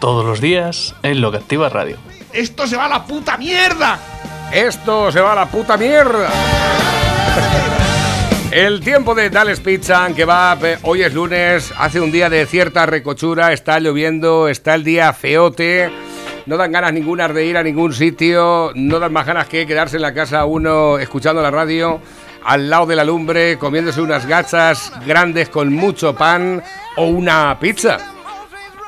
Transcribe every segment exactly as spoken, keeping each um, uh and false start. todos los días en Lo que Activa Radio. ¡Esto se va a la puta mierda! ¡Esto se va a la puta mierda! El tiempo de Dales Pizza and Kebab. Hoy es lunes, hace un día de cierta recochura, está lloviendo, está el día feote, no dan ganas ninguna de ir a ningún sitio, no dan más ganas que quedarse en la casa uno escuchando la radio, al lado de la lumbre, comiéndose unas gachas grandes con mucho pan o una pizza.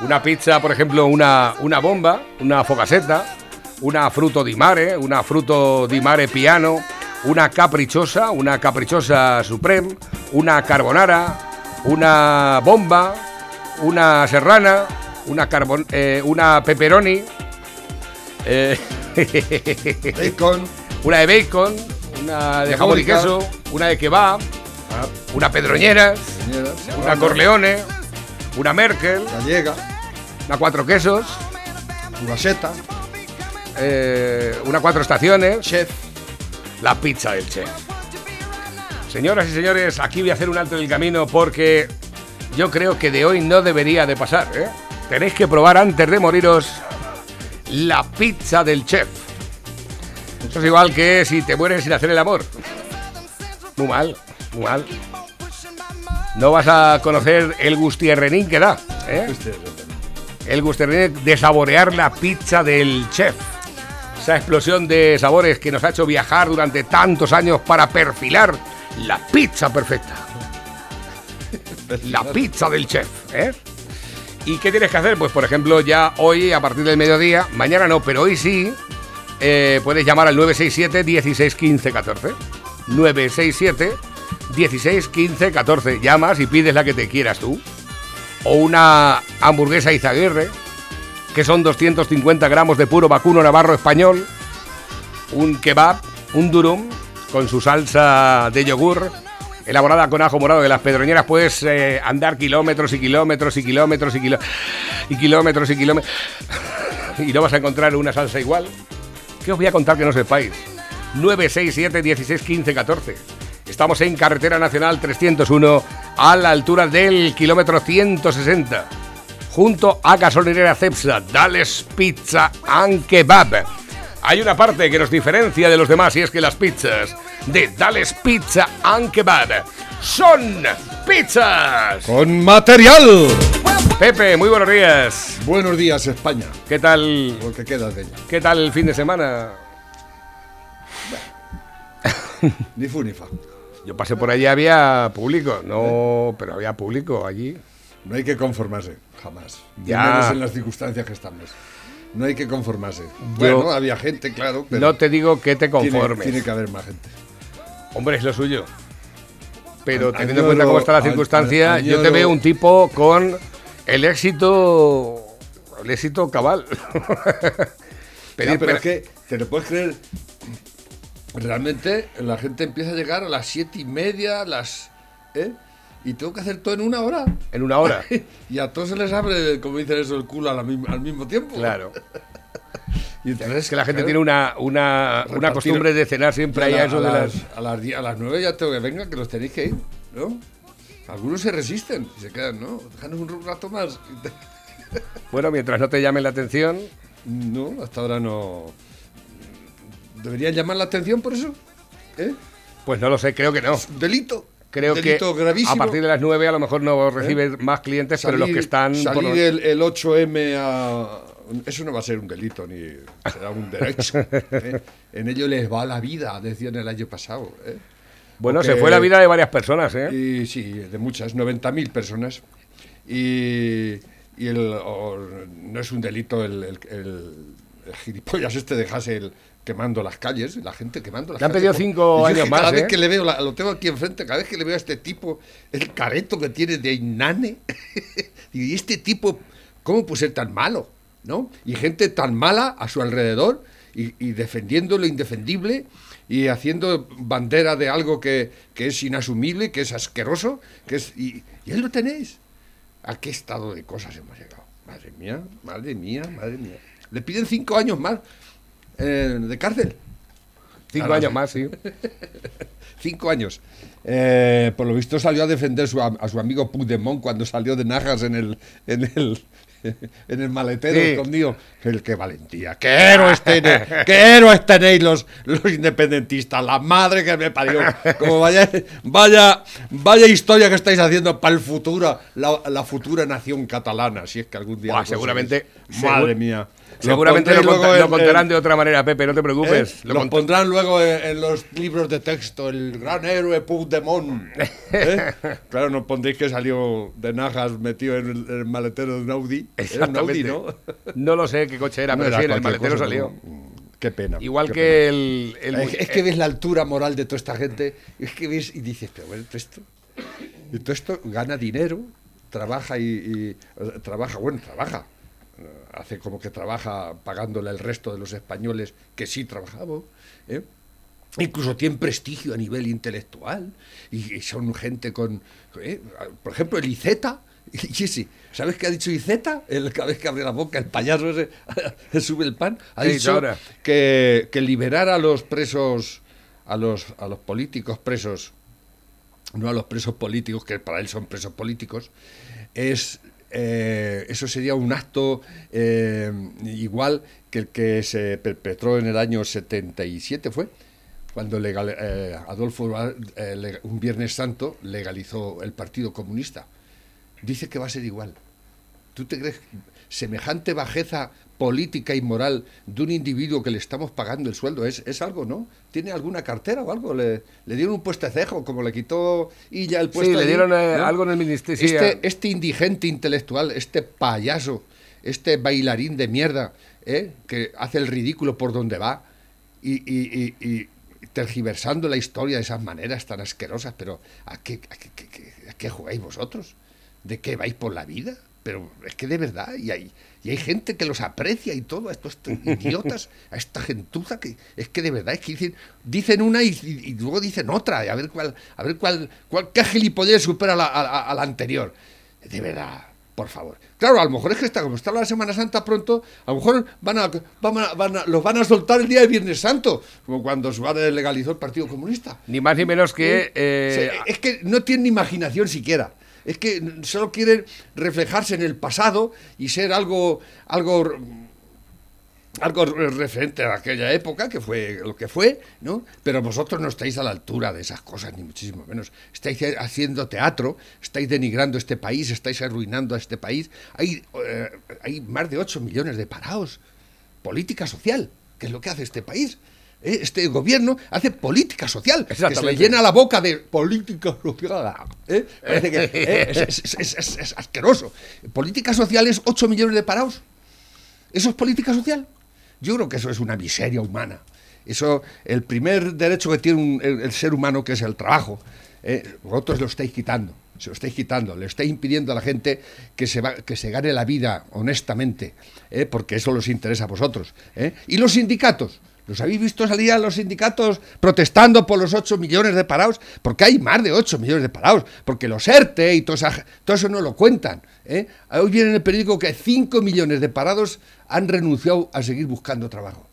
Una pizza, por ejemplo, una, una bomba, una focaceta, una fruto di mare, una fruto di mare piano, una caprichosa, una caprichosa supreme, una carbonara, una bomba, una serrana, una carbon, eh, una pepperoni, eh, bacon, una de bacon, una de jamón y queso, una de kebab, ah, una pedroñeras, una corleone, una merkel, gallega, una cuatro quesos, una seta, eh, una cuatro estaciones, chef. La pizza del chef. Señoras y señores, aquí voy a hacer un alto del camino porque yo creo que de hoy no debería de pasar, ¿eh? Tenéis que probar antes de moriros la pizza del chef. Eso es igual que si te mueres sin hacer el amor. Muy mal, muy mal. No vas a conocer el gustierrenín que da, ¿eh? El gustierrenín de saborear la pizza del chef. Esa explosión de sabores que nos ha hecho viajar durante tantos años para perfilar la pizza perfecta. La pizza del chef, ¿eh? ¿Y qué tienes que hacer? Pues, por ejemplo, ya hoy, a partir del mediodía, mañana no, pero hoy sí, eh, puedes llamar al nueve seis siete, dieciséis, quince, catorce. nueve seis siete, dieciséis, quince, catorce. Llamas y pides la que te quieras tú. O una hamburguesa Izaguirre, que son doscientos cincuenta gramos de puro vacuno navarro español, un kebab, un durum, con su salsa de yogur, elaborada con ajo morado de las Pedroñeras. Puedes eh, andar kilómetros y kilómetros y kilómetros y, kilo... y kilómetros y kilómetros y no vas a encontrar una salsa igual. ¿Qué os voy a contar que no sepáis? nueve seis siete, dieciséis, quince, catorce. Estamos en Carretera Nacional trescientos uno, a la altura del kilómetro ciento sesenta. Junto a gasolinera Cepsa, Dales Pizza and Kebab. Hay una parte que nos diferencia de los demás y es que las pizzas de Dales Pizza and Kebab son pizzas con material. Pepe, muy buenos días. Buenos días, España. ¿Qué tal? Lo que queda de ella. ¿Qué tal el fin de semana? Ni fu ni fa. Yo pasé por allí, había público. No, pero había público allí. No hay que conformarse, jamás. Ya. Menos en las circunstancias que estamos. No hay que conformarse. Yo, bueno, había gente, claro. Pero no te digo que te conformes. Tiene, tiene que haber más gente. Hombre, es lo suyo. Pero a, teniendo en cuenta cómo está la circunstancia, a, a, yo te veo un tipo con el éxito, el éxito cabal. Pedir, ya, pero per... es que, ¿te lo puedes creer? Realmente la gente empieza a llegar a las siete y media, las... ¿eh? Y tengo que hacer todo en una hora. En una hora. Y a todos se les abre, como dicen eso, el culo a la misma, al mismo tiempo. Claro. Y entonces es que la gente, claro, tiene una, una, una costumbre de cenar siempre ahí a eso a de las, las... A las, diez, a las nueve ya tengo que venga, que los tenéis que ir, ¿no? Algunos se resisten y se quedan, ¿no? Déjanos un rato más. Bueno, mientras no te llamen la atención... No, hasta ahora no... ¿Deberían llamar la atención por eso? ¿Eh? Pues no lo sé, creo que no. Es un delito. Creo que gravísimo. A partir de las nueve a lo mejor no recibes, ¿eh?, más clientes, salir, pero los que están... Salir por... el, el ocho eme a... Eso no va a ser un delito, ni será un derecho. ¿eh? En ello les va la vida, decían el año pasado. ¿eh? Bueno, porque se fue la vida de varias personas, ¿eh? Y, sí, de muchas, noventa mil personas. Y, y el, o, no es un delito el, el, el, el gilipollas este dejase el... quemando las calles, la gente quemando las calles. Le han pedido cinco años más, ¿eh? Cada vez que le veo, la, lo tengo aquí enfrente, cada vez que le veo a este tipo, el careto que tiene de inane, y este tipo, ¿cómo puede ser tan malo? ¿no? Y gente tan mala a su alrededor y, y defendiendo lo indefendible y haciendo bandera de algo que, que es inasumible, que es asqueroso, que es y, y ahí lo tenéis. ¿A qué estado de cosas hemos llegado? Madre mía, madre mía, madre mía. Le piden cinco años más eh, de cárcel. Cinco Ahora, años más, sí. Cinco años. Eh, por lo visto salió a defender su, a, a su amigo Puigdemont cuando salió de Najas en el, en el, en el maletero sí. escondido. El que valentía. ¡Qué héroes tenéis! ¡Qué héroes tenéis los, los independentistas! ¡La madre que me parió! Como vaya, vaya, vaya historia que estáis haciendo para el futuro, la, la futura nación catalana, si es que algún día... Buah, seguramente... Madre mía. Seguramente lo, lo, lo contarán de otra manera, Pepe, no te preocupes. Eh, lo, lo pondrán luego en, en los libros de texto, el gran héroe Puigdemont. ¿Eh? Claro, no pondréis que salió de Najas metido en el, en el maletero de un Audi. Era un Audi, ¿no? No lo sé qué coche era, no pero era sí, en el maletero salió. Como... Qué pena. Igual qué que pena. El, el... Es que ves la altura moral de toda esta gente, es que ves y dices, pero bueno, esto... Y todo esto gana dinero, trabaja y... y trabaja, bueno, trabaja. Hace como que trabaja pagándole al resto de los españoles que sí trabajamos, ¿eh? Incluso tienen prestigio a nivel intelectual y, y son gente con... ¿eh? Por ejemplo, el Iceta, Jesse, ¿sabes qué ha dicho Iceta? El cada vez que abre la boca, el payaso ese, se sube el pan, ha sí, dicho ahora. Que, que liberar a los presos, a los, a los políticos presos, no a los presos políticos, que para él son presos políticos, es... Eh, eso sería un acto eh, igual que el que se perpetró en el año setenta y siete, fue cuando legal, eh, Adolfo, eh, le, un Viernes Santo, legalizó el Partido Comunista. Dice que va a ser igual. ¿Tú te crees semejante bajeza política y moral de un individuo que le estamos pagando el sueldo? Es, es algo, ¿no? ¿Tiene alguna cartera o algo? Le, le dieron un puestecejo, como le quitó Illa el puesto. Sí, le dieron ahí, eh, ¿no? algo en el ministerio. Este, este indigente intelectual, este payaso, este bailarín de mierda, ¿eh? Que hace el ridículo por donde va y, y, y, y tergiversando la historia de esas maneras tan asquerosas. Pero ¿a qué, a qué, a qué, a qué jugáis vosotros? ¿De qué vais por la vida? Pero es que de verdad, y hay, y hay gente que los aprecia y todo, a estos idiotas, a esta gentuza, que es que de verdad, es que dicen, dicen una y, y, y luego dicen otra, y a ver cuál, a ver cuál, cuál qué gilipollez supera la, a, a la anterior. De verdad, por favor. Claro, a lo mejor es que está, como está la Semana Santa pronto, a lo mejor van a, van a, van a, los van a soltar el día de Viernes Santo, como cuando su padre legalizó el Partido Comunista. Ni más ni menos que... Eh... Es que no tienen imaginación siquiera. Es que solo quieren reflejarse en el pasado y ser algo algo algo referente a aquella época, que fue lo que fue, ¿no? Pero vosotros no estáis a la altura de esas cosas, ni muchísimo menos. Estáis haciendo teatro, estáis denigrando este país, estáis arruinando a este país. Hay, eh, hay más de ocho millones de parados. Política social, que es lo que hace este país. Este gobierno hace política social, que se le llena la boca de política social, ¿eh? Parece que ¿eh? es, es, es, es, es asqueroso. Política social es ocho millones de parados. ¿Eso es política social? Yo creo que eso es una miseria humana. Eso, el primer derecho que tiene un, el, el ser humano, que es el trabajo, ¿eh? Vosotros lo estáis quitando, se lo estáis quitando, le estáis impidiendo a la gente que se, va, que se gane la vida honestamente, ¿eh? Porque eso los interesa a vosotros, ¿eh? Y los sindicatos. ¿Los habéis visto salir a los sindicatos protestando por los ocho millones de parados? Porque hay más de ocho millones de parados. Porque los ERTE y todo, esa, todo eso no lo cuentan, ¿eh? Hoy viene en el periódico que cinco millones de parados han renunciado a seguir buscando trabajo.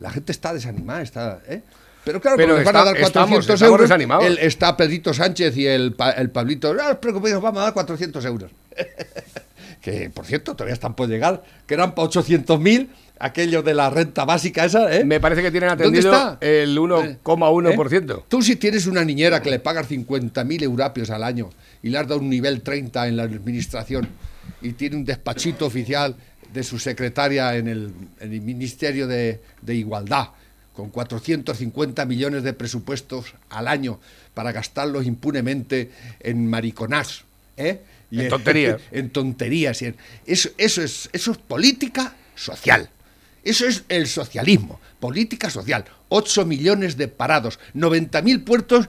La gente está desanimada, está... ¿eh? Pero claro, pero está, van a dar cuatrocientos estamos, estamos euros, el, está Pedrito Sánchez y el, el Pablito... No os preocupéis, os vamos a dar cuatrocientos euros. Que, por cierto, todavía están por llegar, que eran para ochocientos mil... Aquello de la renta básica esa, ¿eh? Me parece que tienen atendido el uno coma uno por ciento. ¿Eh? Tú si tienes una niñera que le pagas cincuenta mil eurapios al año y le has dado un nivel treinta en la administración y tiene un despachito oficial de su secretaria en el, en el Ministerio de, de Igualdad, con cuatrocientos cincuenta millones de presupuestos al año para gastarlos impunemente en mariconás, ¿eh? Y en tonterías. En tonterías. Y en... Eso, eso, es, eso es política social. Eso es el socialismo, política social. ocho millones de parados, noventa mil puertos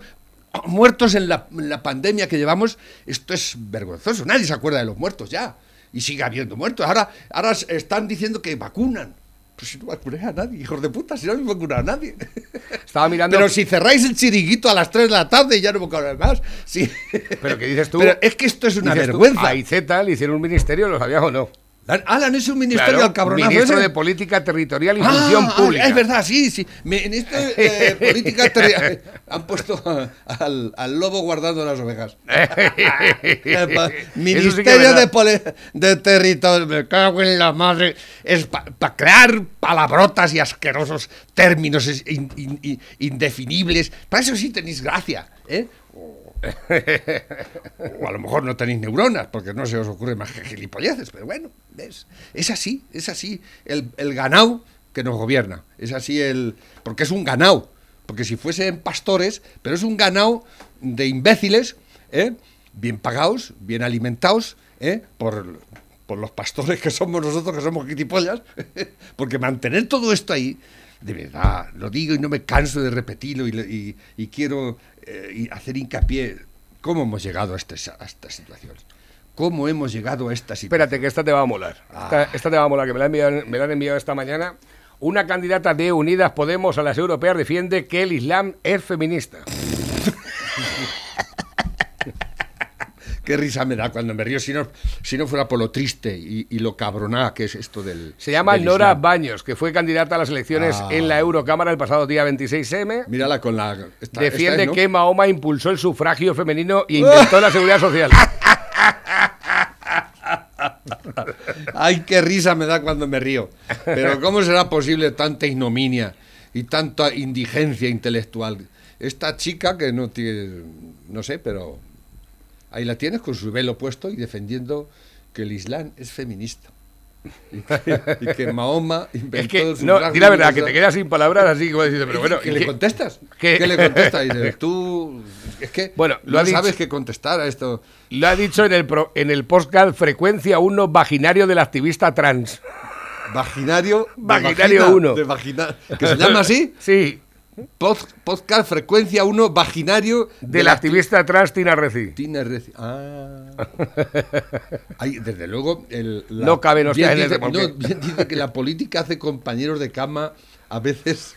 muertos en la, en la pandemia que llevamos. Esto es vergonzoso, nadie se acuerda de los muertos ya. y sigue habiendo muertos. Ahora, ahora están diciendo que vacunan. Pues si no vacunáis a nadie, hijos de puta, si no habéis vacunado a nadie. Estaba mirando... Pero si cerráis el chiringuito a las tres de la tarde y ya no vacunáis más. Sí. Pero ¿qué dices tú? Pero es que esto es una vergüenza. Tú, a I Z le hicieron un ministerio, ¿lo sabías o no? Ah, no es un ministerio al cabronazo. Ministro de Política Territorial y Función Pública. Es verdad, sí, sí. Ministro de Política Territorial. Han puesto al lobo guardando las ovejas. Ministerio de Territorial. Me cago en la madre. Es para crear palabrotas y asquerosos términos indefinibles. Para eso sí tenéis gracia, ¿eh? O a lo mejor no tenéis neuronas, porque no se os ocurre más que gilipolleces, pero bueno, ¿ves? Es así, es así el, el ganao que nos gobierna, es así el... porque es un ganao, porque si fuesen pastores, pero es un ganao de imbéciles, ¿eh? Bien pagados, bien alimentados, ¿eh? por, por los pastores que somos nosotros, que somos gilipollas, porque mantener todo esto ahí, de verdad, lo digo y no me canso de repetirlo y, y, y quiero... y hacer hincapié cómo hemos llegado a, este, a esta situación. Cómo hemos llegado a esta situación. Espérate, que esta te va a molar. Esta, ah. esta te va a molar, que me la, han enviado, me la han enviado esta mañana. Una candidata de Unidas Podemos a las europeas defiende que el Islam es feminista. Qué risa me da cuando me río, si no, si no fuera por lo triste y, y lo cabroná que es esto del... Se llama del Nora Islam. Baños, que fue candidata a las elecciones ah. en la Eurocámara el pasado día veintiséis eme. Mírala con la... Esta, defiende esta es, ¿no? que Mahoma impulsó el sufragio femenino e inventó la seguridad social. Ay, qué risa me da cuando me río. Pero ¿cómo será posible tanta ignominia y tanta indigencia intelectual? Esta chica que no tiene... No sé, pero... Ahí la tienes con su velo puesto y defendiendo que el Islam es feminista. Y que, y que Mahoma inventó... Es que, no, di la verdad, que te quedas sin palabras así como diciendo, pero bueno... ¿Qué le contestas? ¿Qué, ¿Qué le contestas? Y dices, tú... Es que bueno, lo no dicho, sabes qué contestar a esto. Lo ha dicho en el, pro, en el podcast Frecuencia uno, vaginario del activista trans. Vaginario... Vaginario vagina, uno. De vagina, ¿que se llama así? Sí. Pod, podcast Frecuencia uno vaginario del de activista trans Tina Reci. Tina Reci. Ah. Ay, desde luego el, la, no cabe los bien dice, no, bien dice que la política hace compañeros de cama a veces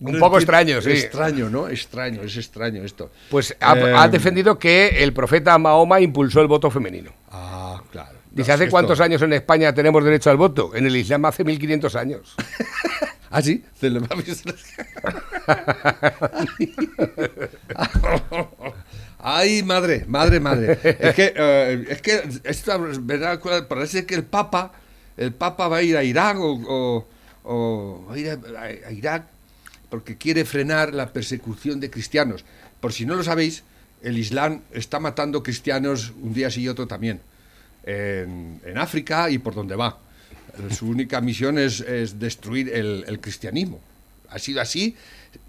un no poco extraño, sí. Extraño, ¿no? Extraño, es extraño esto. Pues ha, eh, ha defendido que el profeta Mahoma impulsó el voto femenino. Ah, claro. Dice, no, ¿hace esto... cuántos años en España tenemos derecho al voto? En el Islam hace mil quinientos años. ¿Ah, sí? Se le va a avisar. Ay, madre, madre, madre. Es que, eh, es que esto, ¿verdad? Parece que el Papa, el Papa va a ir a Irán o, o, o va a ir a, a, a Irak porque quiere frenar la persecución de cristianos. Por si no lo sabéis, el Islam está matando cristianos un día sí y otro también. En, en África y por donde va. Su única misión es, es destruir el, el cristianismo. Ha sido así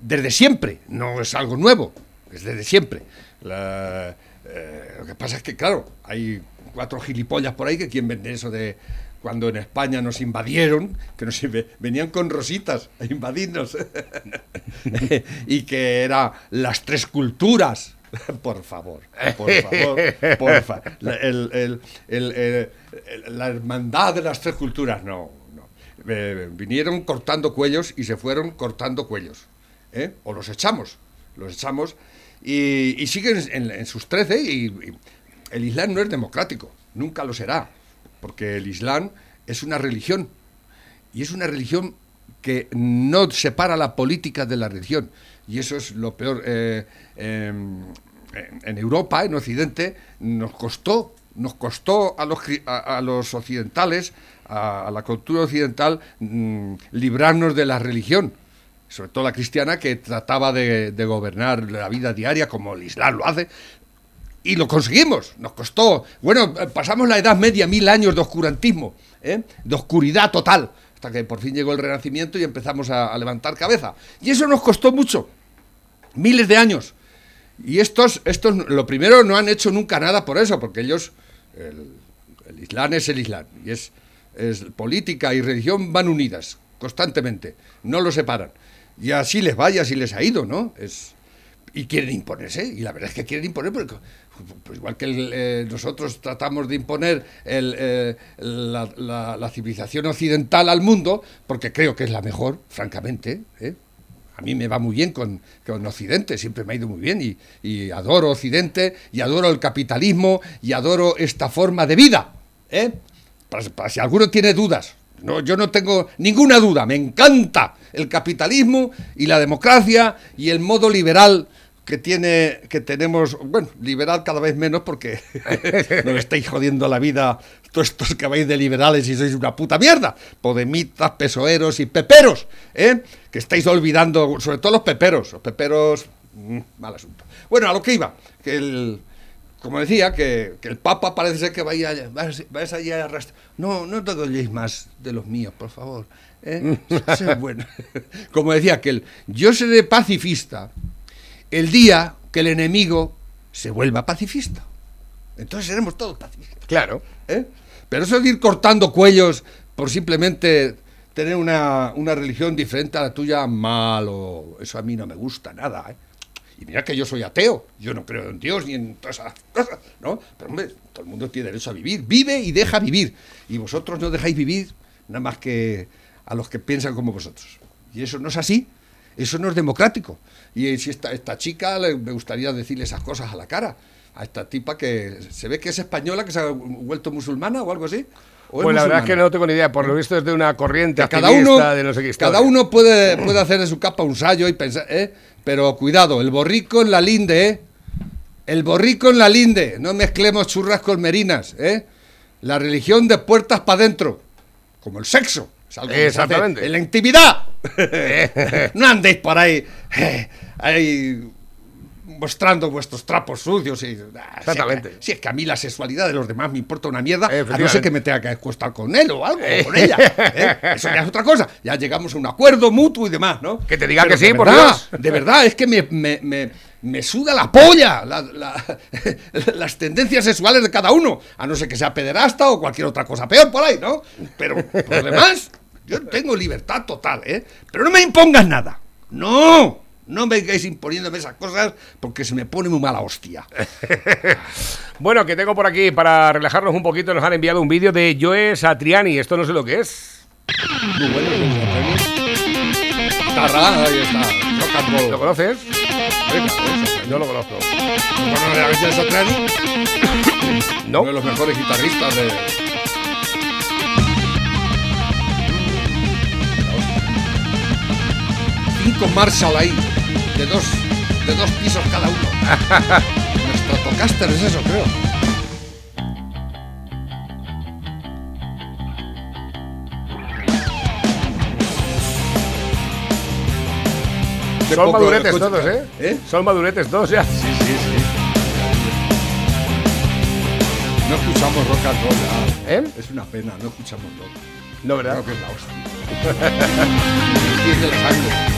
desde siempre, no es algo nuevo, es desde siempre. La, eh, lo que pasa es que, claro, hay cuatro gilipollas por ahí que quieren vender eso de cuando en España nos invadieron, que nos venían con rositas a invadirnos, y que eran las tres culturas. Por favor, por favor, por favor. La, el, el, el, el, el, la hermandad de las tres culturas, no, no. Eh, vinieron cortando cuellos y se fueron cortando cuellos, ¿eh? O los echamos, los echamos y, y siguen en, en sus trece y, y el Islam no es democrático, nunca lo será, porque el Islam es una religión y es una religión que no separa la política de la religión. Y eso es lo peor. Eh, eh, en Europa, en Occidente, nos costó, nos costó a los, a, a los occidentales, a, a la cultura occidental, mmm, librarnos de la religión, sobre todo la cristiana, que trataba de, de gobernar la vida diaria como el Islam lo hace, y lo conseguimos, nos costó. Bueno, pasamos la Edad Media, mil años de oscurantismo, ¿eh? De oscuridad total, hasta que por fin llegó el Renacimiento y empezamos a, a levantar cabeza. Y eso nos costó mucho, miles de años. Y estos, estos, lo primero, no han hecho nunca nada por eso, porque ellos, el, el Islam es el Islam, y es, es política y religión van unidas, constantemente, no lo separan. Y así les va y así les ha ido, ¿no? Es, y quieren imponerse, y la verdad es que quieren imponer, porque pues igual que el, eh, nosotros tratamos de imponer el, eh, la, la, la civilización occidental al mundo, porque creo que es la mejor, francamente, ¿eh? A mí me va muy bien con, con Occidente, siempre me ha ido muy bien, y, y adoro Occidente, y adoro el capitalismo, y adoro esta forma de vida, ¿eh? Para, para si alguno tiene dudas, no, yo no tengo ninguna duda, me encanta el capitalismo y la democracia y el modo liberal que tiene, que tenemos, bueno, liberal cada vez menos porque nos estáis jodiendo la vida todos estos que vais de liberales y sois una puta mierda, podemitas, pesoeros y peperos, ¿eh? Que estáis olvidando, sobre todo los peperos, los peperos, mmm, mal asunto. Bueno, a lo que iba, que el, como decía, que, que el Papa parece ser que vaya vaya allí a arrastrar, no, no te doléis más de los míos, por favor, ¿eh? Sé bueno. Como decía, que el, yo seré pacifista el día que el enemigo se vuelva pacifista. Entonces seremos todos pacifistas. Claro, ¿eh? Pero eso de ir cortando cuellos por simplemente tener una, una religión diferente a la tuya, malo. Eso a mí no me gusta nada, ¿eh? Y mira que yo soy ateo. Yo no creo en Dios ni en todas esas cosas, ¿no? Pero hombre, todo el mundo tiene derecho a vivir. Vive y deja vivir. Y vosotros no dejáis vivir nada más que a los que piensan como vosotros. Y eso no es así. Eso no es democrático. Y si esta, esta chica, le, me gustaría decirle esas cosas a la cara, a esta tipa que se ve que es española, que se ha vuelto musulmana o algo así. ¿O pues la musulmana? Verdad es que no tengo ni idea, por lo visto es de una corriente activista, cada uno, de no sé qué historia. Cada uno puede, puede hacer de su capa un sayo y pensar, ¿eh? Pero cuidado, el borrico en la linde, ¿eh? El borrico en la linde, no mezclemos churras con merinas, ¿eh? La religión de puertas para adentro, como el sexo. Exactamente. En la intimidad. No andéis por ahí, eh, ahí mostrando vuestros trapos sucios. Y, ah, exactamente. Si es, que, si es que a mí la sexualidad de los demás me importa una mierda, a no ser que me tenga que acostar con él o algo, o con ella. ¿Eh? Eso ya es otra cosa. Ya llegamos a un acuerdo mutuo y demás, ¿no? Que te digan que sí, de por verdad, Dios. De verdad, es que me, me, me, me suda la polla la, la, las tendencias sexuales de cada uno. A no ser que sea pederasta o cualquier otra cosa peor por ahí, ¿no? Pero por lo demás, yo tengo libertad total, ¿eh? Pero no me impongas nada. ¡No! No me vengáis imponiéndome esas cosas porque se me pone muy mala hostia. Bueno, que tengo por aquí, para relajarnos un poquito, nos han enviado un vídeo de Joe Satriani. Esto no sé lo que es. Muy bueno, está raro, ahí está. ¿Lo conoces? Yo lo conozco. Bueno, la versión de Satriani. No. Uno de los mejores guitarristas de... Con Marshall ahí, de dos, de dos pisos cada uno. Nuestro Stratocaster es eso, creo. Son maduretes todos, ¿eh? ¿eh? Son maduretes todos ya. Sí, sí, sí. No escuchamos rock and roll. ¿Eh? Es una pena, no escuchamos rock. No, ¿verdad? Creo que es la hostia. Y es de la sangre.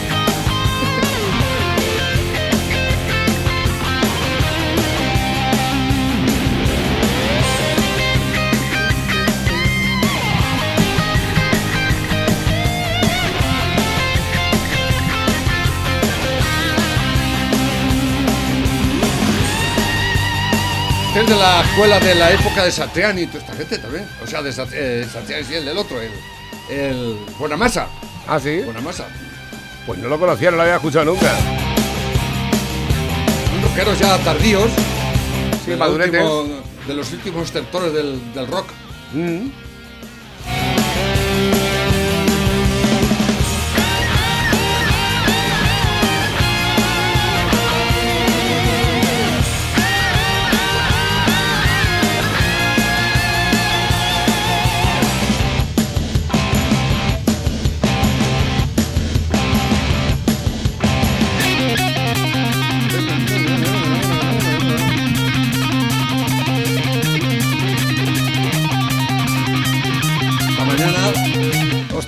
Es de la escuela de la época de Satriani y toda esta gente también. O sea, de eh, Satriani y el del otro, el, el Buenamasa. Ah, sí. Buenamasa. Pues no lo conocía, no lo había escuchado nunca. Unos rockeros ya tardíos. Sí, de, maduretes. Lo último, de los últimos estertores del, del rock. Mm-hmm.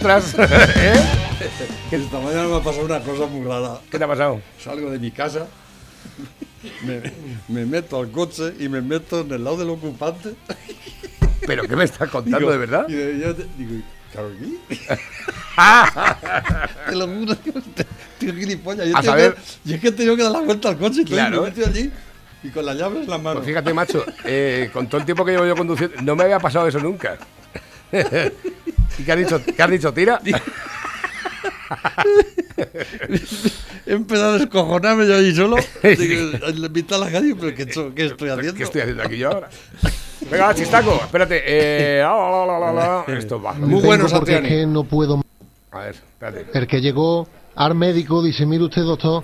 ¿Eh? Esta mañana me ha pasado una cosa muy rara. ¿Qué te ha pasado? Salgo de mi casa, me, me meto al coche y me meto en el lado del ocupante. ¿Pero qué me estás contando, digo, de verdad? Y yo te, digo, ¿claro qué? Te lo juro, tío, gilipollas. Yo a saber... Yo es que he tenido que dar la vuelta al coche y claro. Me he metido allí. Y Y con las llaves en la mano. Pues fíjate, macho, eh, con todo el tiempo que llevo yo conduciendo, no me había pasado eso nunca. ¿Y qué has dicho? ¿Qué has dicho? ¿Tira? He empezado a descojonarme yo ahí solo. En la mitad de la calle, pero ¿qué, qué estoy haciendo? ¿Qué estoy haciendo aquí yo ahora? Venga, chistaco, espérate. Eh, la, la, la, la, la. Esto va. Muy bueno, Satriani. Que no puedo. A ver, espérate. El que llegó al médico dice: mire usted, doctor,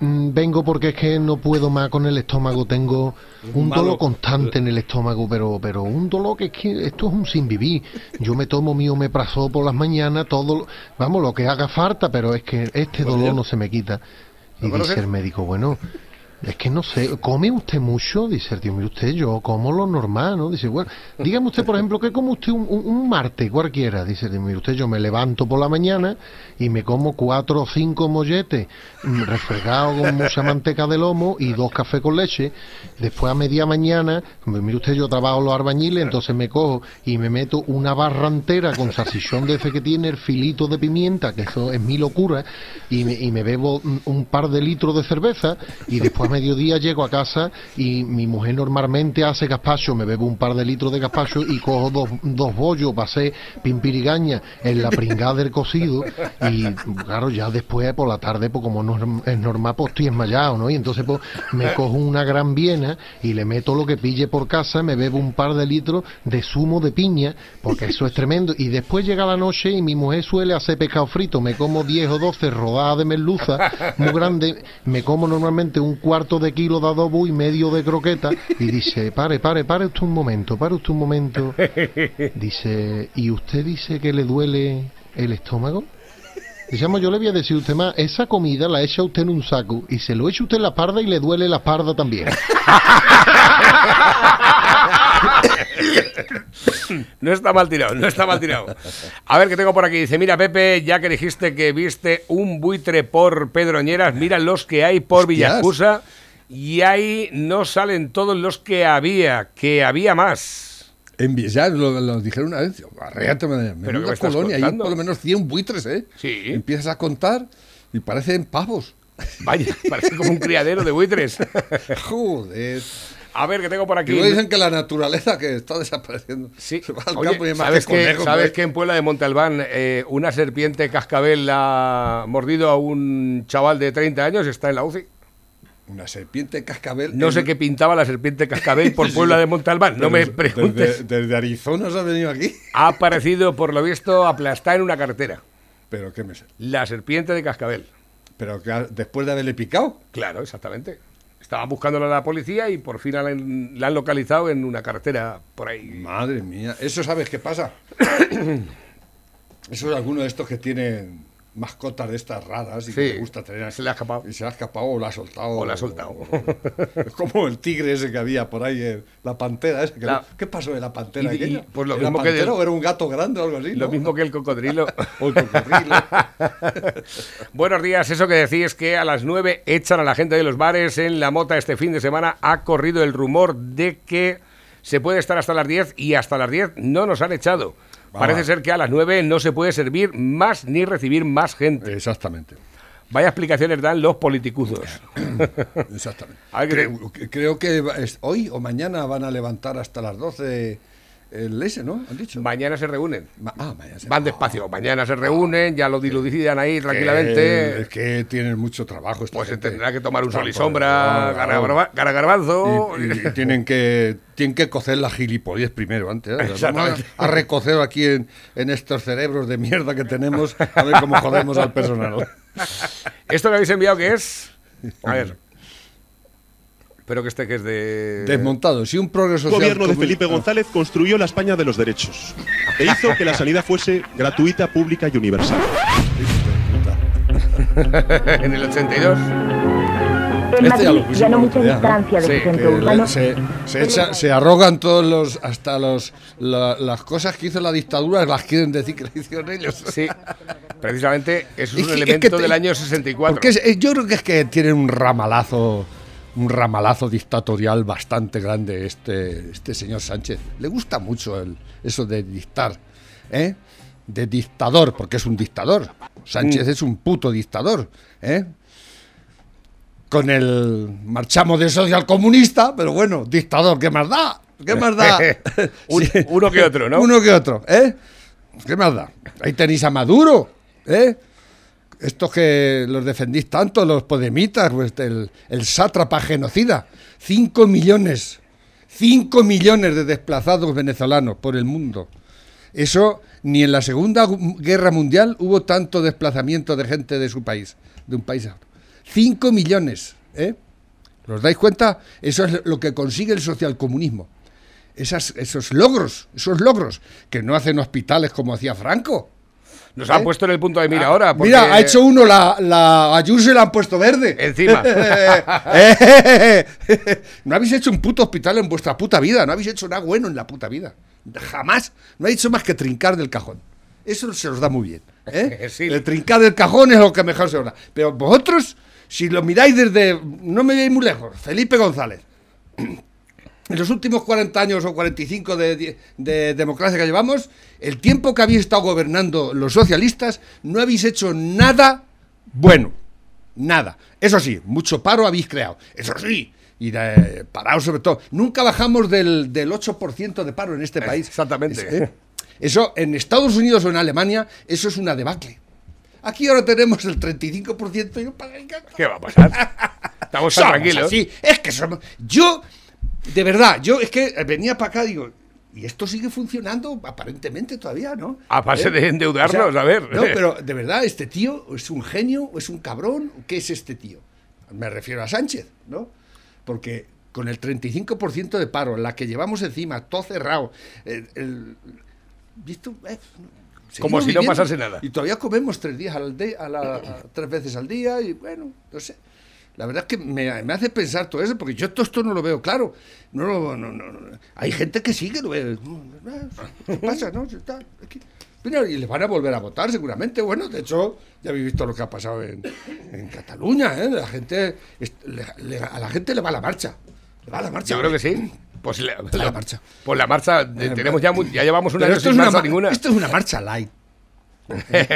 vengo porque es que no puedo más con el estómago, tengo un dolor constante en el estómago, pero pero un dolor que es que esto es un sin vivir. Yo me tomo mi omeprazol por las mañanas, todo, vamos, lo que haga falta, pero es que este dolor no se me quita. Y dice el médico: bueno, es que no sé, ¿come usted mucho? Dice el tío: mire usted, yo como lo normal, ¿no? Dice: bueno, dígame usted, por ejemplo, ¿qué come usted un, un, un martes cualquiera? Dice el tío: mire usted, yo me levanto por la mañana y me como cuatro o cinco molletes refregados con mucha manteca de lomo y dos cafés con leche. Después a media mañana, mire usted, yo trabajo los albañiles, entonces me cojo y me meto una barra entera con salsichón de ese que tiene el filito de pimienta, que eso es mi locura, y me, y me bebo un par de litros de cerveza, y después mediodía llego a casa y mi mujer normalmente hace gazpacho, me bebo un par de litros de gazpacho y cojo dos, dos bollos para hacer pimpirigaña en la pringada del cocido. Y claro, ya después por la tarde, pues como no es normal, pues estoy esmayado, ¿no? Y entonces pues me cojo una gran viena y le meto lo que pille por casa, me bebo un par de litros de zumo de piña, porque eso es tremendo. Y después llega la noche y mi mujer suele hacer pescado frito, me como diez o doce rodadas de merluza muy grande, me como normalmente un cuarto de kilo de adobo y medio de croqueta. Y dice: pare, pare, pare usted un momento, pare usted un momento. Dice: ¿y usted dice que le duele el estómago? Dice: yo le voy a decir a usted más, esa comida la echa usted en un saco y se lo echa usted en la espalda y le duele la espalda también. No está mal tirado, no está mal tirado. A ver qué tengo por aquí. Dice: mira, Pepe, ya que dijiste que viste un buitre por Pedroñeras, mira los que hay por Villacusa, y ahí no salen todos los que había, que había más. En ya lo, lo dijeron una vez, arréate, madre, pero en una colonia hay por lo menos cien buitres, ¿eh? Sí. Empiezas a contar y parecen pavos. Vaya, parece como un criadero de buitres. Joder. A ver, que tengo por aquí. Y dicen que la naturaleza que está desapareciendo. Sí. Se va al Oye, campo y ¿sabes, que, conejos, ¿sabes que en Puebla de Montalbán eh, una serpiente cascabel ha mordido a un chaval de treinta años y está en la U C I? Una serpiente cascabel. No en... sé qué pintaba la serpiente cascabel por Puebla de Montalbán, no me preguntes. Desde, desde Arizona se ha venido aquí. Ha aparecido, por lo visto, aplastada en una carretera. ¿Pero qué me sé? La serpiente de cascabel. ¿Pero que después de haberle picado? Claro, exactamente. Estaba buscándola la policía y por fin la, la han localizado en una carretera por ahí. Madre mía, ¿eso sabes qué pasa? Eso es alguno de estos que tienen mascotas de estas raras y sí, que le gusta tener. Se le ha escapado. Y se le ha escapado o la ha soltado. O la ha soltado. O, o, es como el tigre ese que había por ahí, el, la pantera esa. Que la... ¿Qué pasó de la pantera y, aquella? Y, pues lo ¿Era mismo que del... o era un gato grande o algo así? Lo ¿no? mismo que el cocodrilo. O el cocodrilo. Buenos días. Eso que decís que a las nueve echan a la gente de los bares en la mota este fin de semana. Ha corrido el rumor de que se puede estar hasta las diez y hasta las diez no nos han echado. Parece ser que a las nueve no se puede servir más ni recibir más gente. Exactamente. Vaya explicaciones dan los politicuzos. Exactamente. Creo, creo que hoy o mañana van a levantar hasta las doce el ese, ¿no? ¿Han dicho? Mañana se reúnen. Ma ah, mañana se... Van despacio. Mañana se reúnen, ya lo dilucidan ahí tranquilamente. Es que tienen mucho trabajo. Pues gente. Tendrá que tomar un sol y sombra, cara garbanzo. Y, y, y tienen que... Tienen que cocer la gilipollez primero, antes. ¿eh? Vamos a, a recocer aquí en, en estos cerebros de mierda que tenemos, a ver cómo jodemos al personal. ¿Esto que habéis enviado qué es? A ver. Pero que este que es de... Desmontado, sí, un progreso social... El gobierno de Felipe González construyó la España de los derechos e hizo que la sanidad fuese gratuita, pública y universal. En el ochenta y dos... En este Madrid, ya, ya no mucha distancia de sí, centro urbano. Se, se, echa, se arrogan todos los, hasta los, la, las cosas que hizo la dictadura, las quieren decir que las hicieron ellos. Sí, precisamente eso es un elemento es que te, del año sesenta y cuatro. Porque es, yo creo que es que tienen un ramalazo, un ramalazo dictatorial bastante grande este, este señor Sánchez. Le gusta mucho el, eso de dictar, ¿eh? De dictador, porque es un dictador. Sánchez mm. es un puto dictador, ¿eh? con el marchamo de social comunista, pero bueno, dictador, ¿qué más da? ¿Qué más da? Un, sí. Uno que otro, ¿no? Uno que otro, ¿eh? ¿Qué más da? Ahí tenéis a Maduro, ¿eh? Estos que los defendís tanto, los podemitas, pues el, el sátrapa genocida. Cinco millones, cinco millones de desplazados venezolanos por el mundo. Eso, ni en la Segunda Guerra Mundial hubo tanto desplazamiento de gente de su país, de un país a otro. Cinco millones, ¿eh? ¿Os dais cuenta? Eso es lo que consigue el socialcomunismo. Esas, esos logros, esos logros que no hacen hospitales como hacía Franco. Nos ¿Eh? han puesto en el punto de mira ah, ahora. Porque... Mira, ha hecho uno la, la Ayuso y la han puesto verde. Encima. No habéis hecho un puto hospital en vuestra puta vida. No habéis hecho nada bueno en la puta vida. Jamás. No habéis hecho más que trincar del cajón. Eso se os da muy bien. ¿Eh? Sí. El trincar del cajón es lo que mejor se os da. Pero vosotros, si lo miráis desde... No me veáis muy lejos. Felipe González. En los últimos cuarenta años o cuarenta y cinco de, de democracia que llevamos, el tiempo que habéis estado gobernando los socialistas, no habéis hecho nada bueno. Nada. Eso sí, mucho paro habéis creado. Eso sí. Y de, paraos sobre todo. Nunca bajamos del, del ocho por ciento de paro en este país. Exactamente. ¿Eh? Eso en Estados Unidos o en Alemania, eso es una debacle. Aquí ahora tenemos el treinta y cinco por ciento y no paga el gasto. ¿Qué va a pasar? Estamos tranquilos. Sí, es que somos... Yo... De verdad, yo es que venía para acá y digo, y esto sigue funcionando aparentemente todavía, ¿no? A base ¿Eh? de endeudarnos, o sea, a ver. No, pero de verdad, este tío es un genio, es un cabrón, ¿qué es este tío? Me refiero a Sánchez, ¿no? Porque con el treinta y cinco por ciento de paro, la que llevamos encima, todo cerrado, el, el, ¿visto? Eh, como si viviendo, no pasase nada. Y todavía comemos tres días al de, a la, a, tres veces al día y bueno, no sé. La verdad es que me, me hace pensar todo eso, porque yo todo esto no lo veo claro. No, no, no, no. Hay gente que sí que lo ve. ¿Qué pasa? ¿No? Está aquí. Mira, y les van a volver a votar seguramente. Bueno, de hecho, ya habéis visto lo que ha pasado en, en Cataluña, ¿eh? La gente, le, le, a la gente le va la marcha. Le va la marcha. Yo creo que sí. Pues le, le, la marcha. Pues la marcha, de, tenemos ya, ya llevamos una, esto es una marcha ninguna. Esto es una marcha light.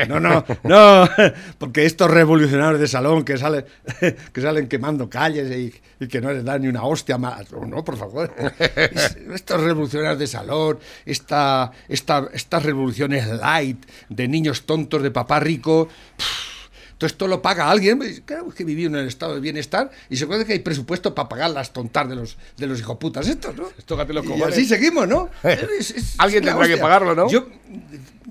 No, no, no, porque estos revolucionarios de salón que salen, que salen quemando calles y, y que no les dan ni una hostia más, no, por favor. Estos revolucionarios de salón, esta, esta, estas revoluciones light de niños tontos de papá rico, todo esto lo paga alguien. Claro, es que viví en el estado de bienestar y se acuerda que hay presupuesto para pagar las tontas de los, de los hijoputas estos, ¿no? Tócate los cojones. Y así seguimos, ¿no? Es, es, alguien tendrá hostia que pagarlo, ¿no? Yo,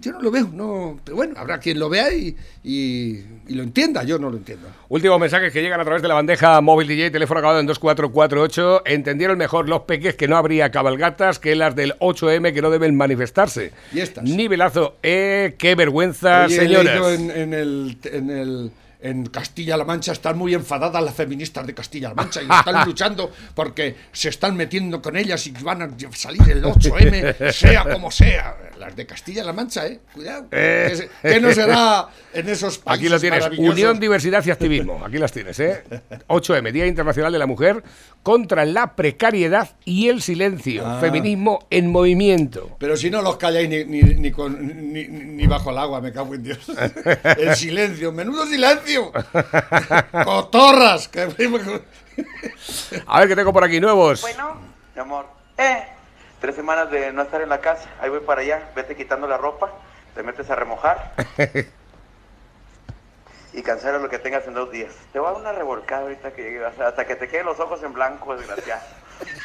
Yo no lo veo, no, pero bueno, habrá quien lo vea y, y, y lo entienda, yo no lo entiendo. Últimos mensajes que llegan a través de la bandeja móvil D J, teléfono acabado en dos cuatro cuatro ocho. Entendieron mejor los peques que no habría cabalgatas que las del ocho eme que no deben manifestarse. Y estas. Nivelazo, eh, qué vergüenza, oye, señoras. En, en el... En el... En Castilla-La Mancha están muy enfadadas las feministas de Castilla-La Mancha y están luchando porque se están metiendo con ellas y van a salir el ocho eme, sea como sea. Las de Castilla-La Mancha, ¿eh? Cuidado. Eh. Que, que no será en esos países. Aquí lo tienes. Unión, diversidad y activismo. Aquí las tienes, ¿eh? ocho eme, Día Internacional de la Mujer contra la precariedad y el silencio. Ah. Feminismo en movimiento. Pero si no los calláis ni, ni, ni, con, ni, ni bajo el agua, me cago en Dios. El silencio, menudo silencio. Cotorras. A ver qué tengo por aquí, nuevos. Bueno, mi amor, eh, tres semanas de no estar en la casa. Ahí voy para allá, vete quitando la ropa, te metes a remojar y cancela lo que tengas en dos días. Te voy a dar una revolcada ahorita que llegue, hasta que te queden los ojos en blanco, desgraciado.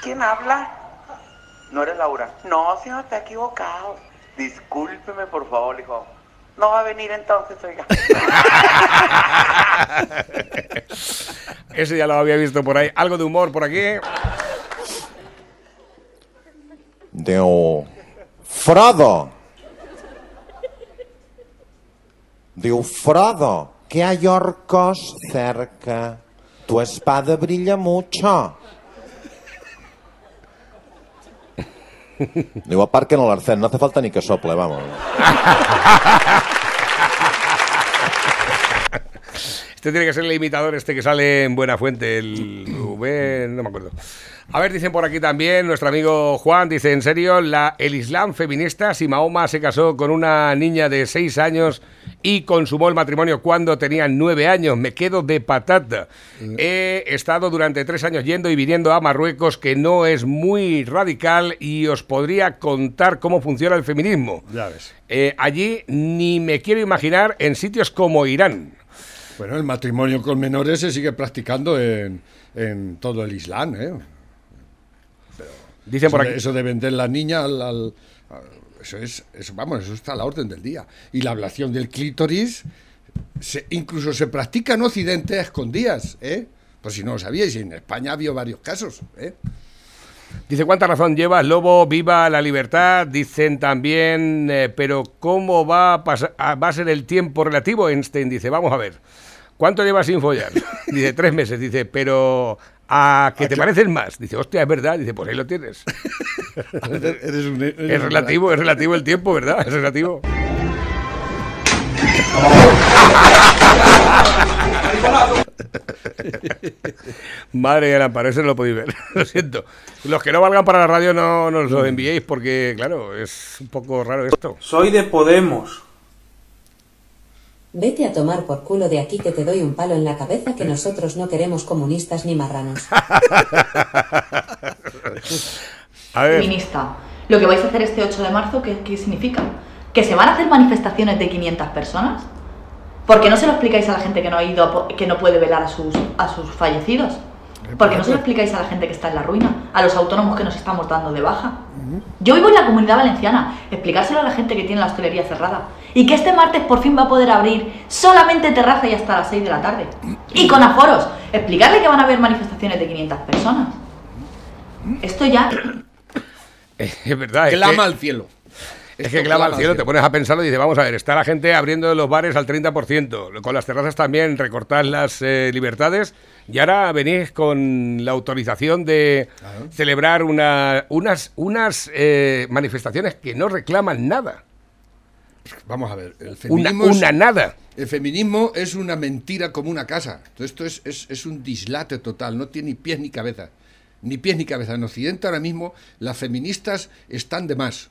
¿Quién habla? No eres Laura. No, señor, te he equivocado. Discúlpeme, por favor, hijo. No va a venir entonces, oiga. Ese ya lo había visto por ahí. Algo de humor por aquí. Diu... Frodo. Diu, Frodo, que hay orcos cerca. Tu espada brilla mucho. Digo, aparquen al arcén, no hace falta ni que sople, vamos. Este tiene que ser el imitador este que sale en Buenafuente, el Rubén, no me acuerdo. A ver, dicen por aquí también, nuestro amigo Juan, dice, en serio, la, el Islam feminista, si Mahoma se casó con una niña de seis años y consumó el matrimonio cuando tenía nueve años, me quedo de patata. He estado durante tres años yendo y viniendo a Marruecos, que no es muy radical, y os podría contar cómo funciona el feminismo. Ya ves. Eh, allí ni me quiero imaginar en sitios como Irán. Bueno, el matrimonio con menores se sigue practicando en, en todo el Islam, ¿eh? Pero dicen eso, por aquí. Eso de vender la niña al... al, al eso es, eso, vamos, eso está a la orden del día. Y la ablación del clítoris se, incluso se practica en Occidente a escondidas, ¿eh? Pues si no lo sabíais, en España ha habido varios casos, ¿eh? Dice, ¿cuánta razón llevas, Lobo? Viva la libertad. Dicen también, eh, pero ¿cómo va a, pasar, va a ser el tiempo relativo? Einstein dice, vamos a ver, ¿cuánto llevas sin follar? Dice, tres meses. Dice, pero ¿a qué te parecen más? Dice, hostia, es verdad. Dice, pues ahí lo tienes. Eres un, eres es relativo, un... es relativo el tiempo, ¿verdad? Es relativo. Madre mía, para eso no lo podéis ver. Lo siento. Los que no valgan para la radio no nos los enviéis porque, claro, es un poco raro esto. Soy de Podemos. Vete a tomar por culo de aquí que te doy un palo en la cabeza, que nosotros no queremos comunistas ni marranos. A ver. Feminista, lo que vais a hacer este ocho de marzo, ¿qué, qué significa? ¿Que se van a hacer manifestaciones de quinientas personas? ¿Por qué no se lo explicáis a la gente que no ha ido, que no puede velar a sus, a sus fallecidos? ¿Por qué no se lo explicáis a la gente que está en la ruina? A los autónomos que nos estamos dando de baja. Yo vivo en la Comunidad Valenciana. Explicárselo a la gente que tiene la hostelería cerrada. Y que este martes por fin va a poder abrir solamente terraza y hasta las seis de la tarde. Y con aforos. Explicarle que van a haber manifestaciones de quinientas personas. Esto ya... Es verdad. Clama al cielo. Es que clama al cielo, te pones a pensarlo y dices, vamos a ver, está la gente abriendo los bares al treinta por ciento, con las terrazas también recortad las eh, libertades, y ahora venís con la autorización de claro. celebrar una, unas, unas eh, manifestaciones que no reclaman nada. Vamos a ver, el feminismo una, una es, nada. El feminismo es una mentira como una casa. Entonces, esto es, es, es un dislate total, no tiene ni pies ni cabeza. Ni pies ni cabeza. En Occidente ahora mismo las feministas están de más.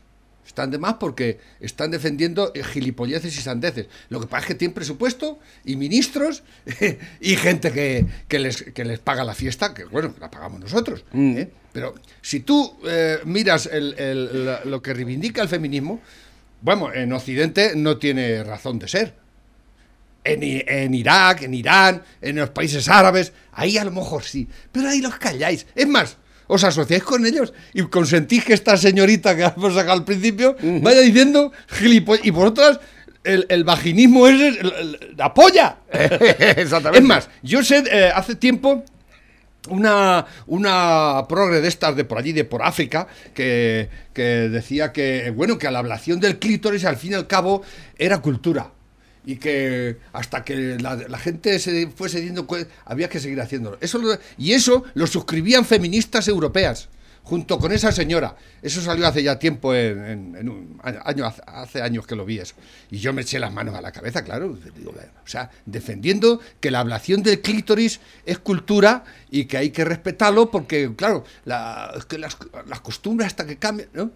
Están de más porque están defendiendo gilipolleces y sandeces. Lo que pasa es que tienen presupuesto y ministros y gente que, que, les, que les paga la fiesta, que bueno, la pagamos nosotros. Mm. ¿eh? Pero si tú eh, miras el, el, la, lo que reivindica el feminismo, bueno, en Occidente no tiene razón de ser. En, en Irak, en Irán, en los países árabes, ahí a lo mejor sí, pero ahí los calláis. Es más... os asociáis con ellos y consentís que esta señorita que hemos sacado al principio vaya diciendo gilipollas. Y vosotras, el, el vaginismo es el, el, la polla. Exactamente. Es más, yo sé, eh, hace tiempo, una, una progre de estas de por allí, de por África, que, que decía que, bueno, que a la ablación del clítoris, al fin y al cabo, era cultura. Y que hasta que la, la gente se fuese diciendo cuenta, había que seguir haciéndolo. Eso lo, y eso lo suscribían feministas europeas, junto con esa señora. Eso salió hace ya tiempo, en, en, en un año, hace años que lo vi eso. Y yo me eché las manos a la cabeza, claro. O sea, defendiendo que la ablación del clítoris es cultura y que hay que respetarlo porque, claro, la, que las, las costumbres hasta que cambian, ¿no?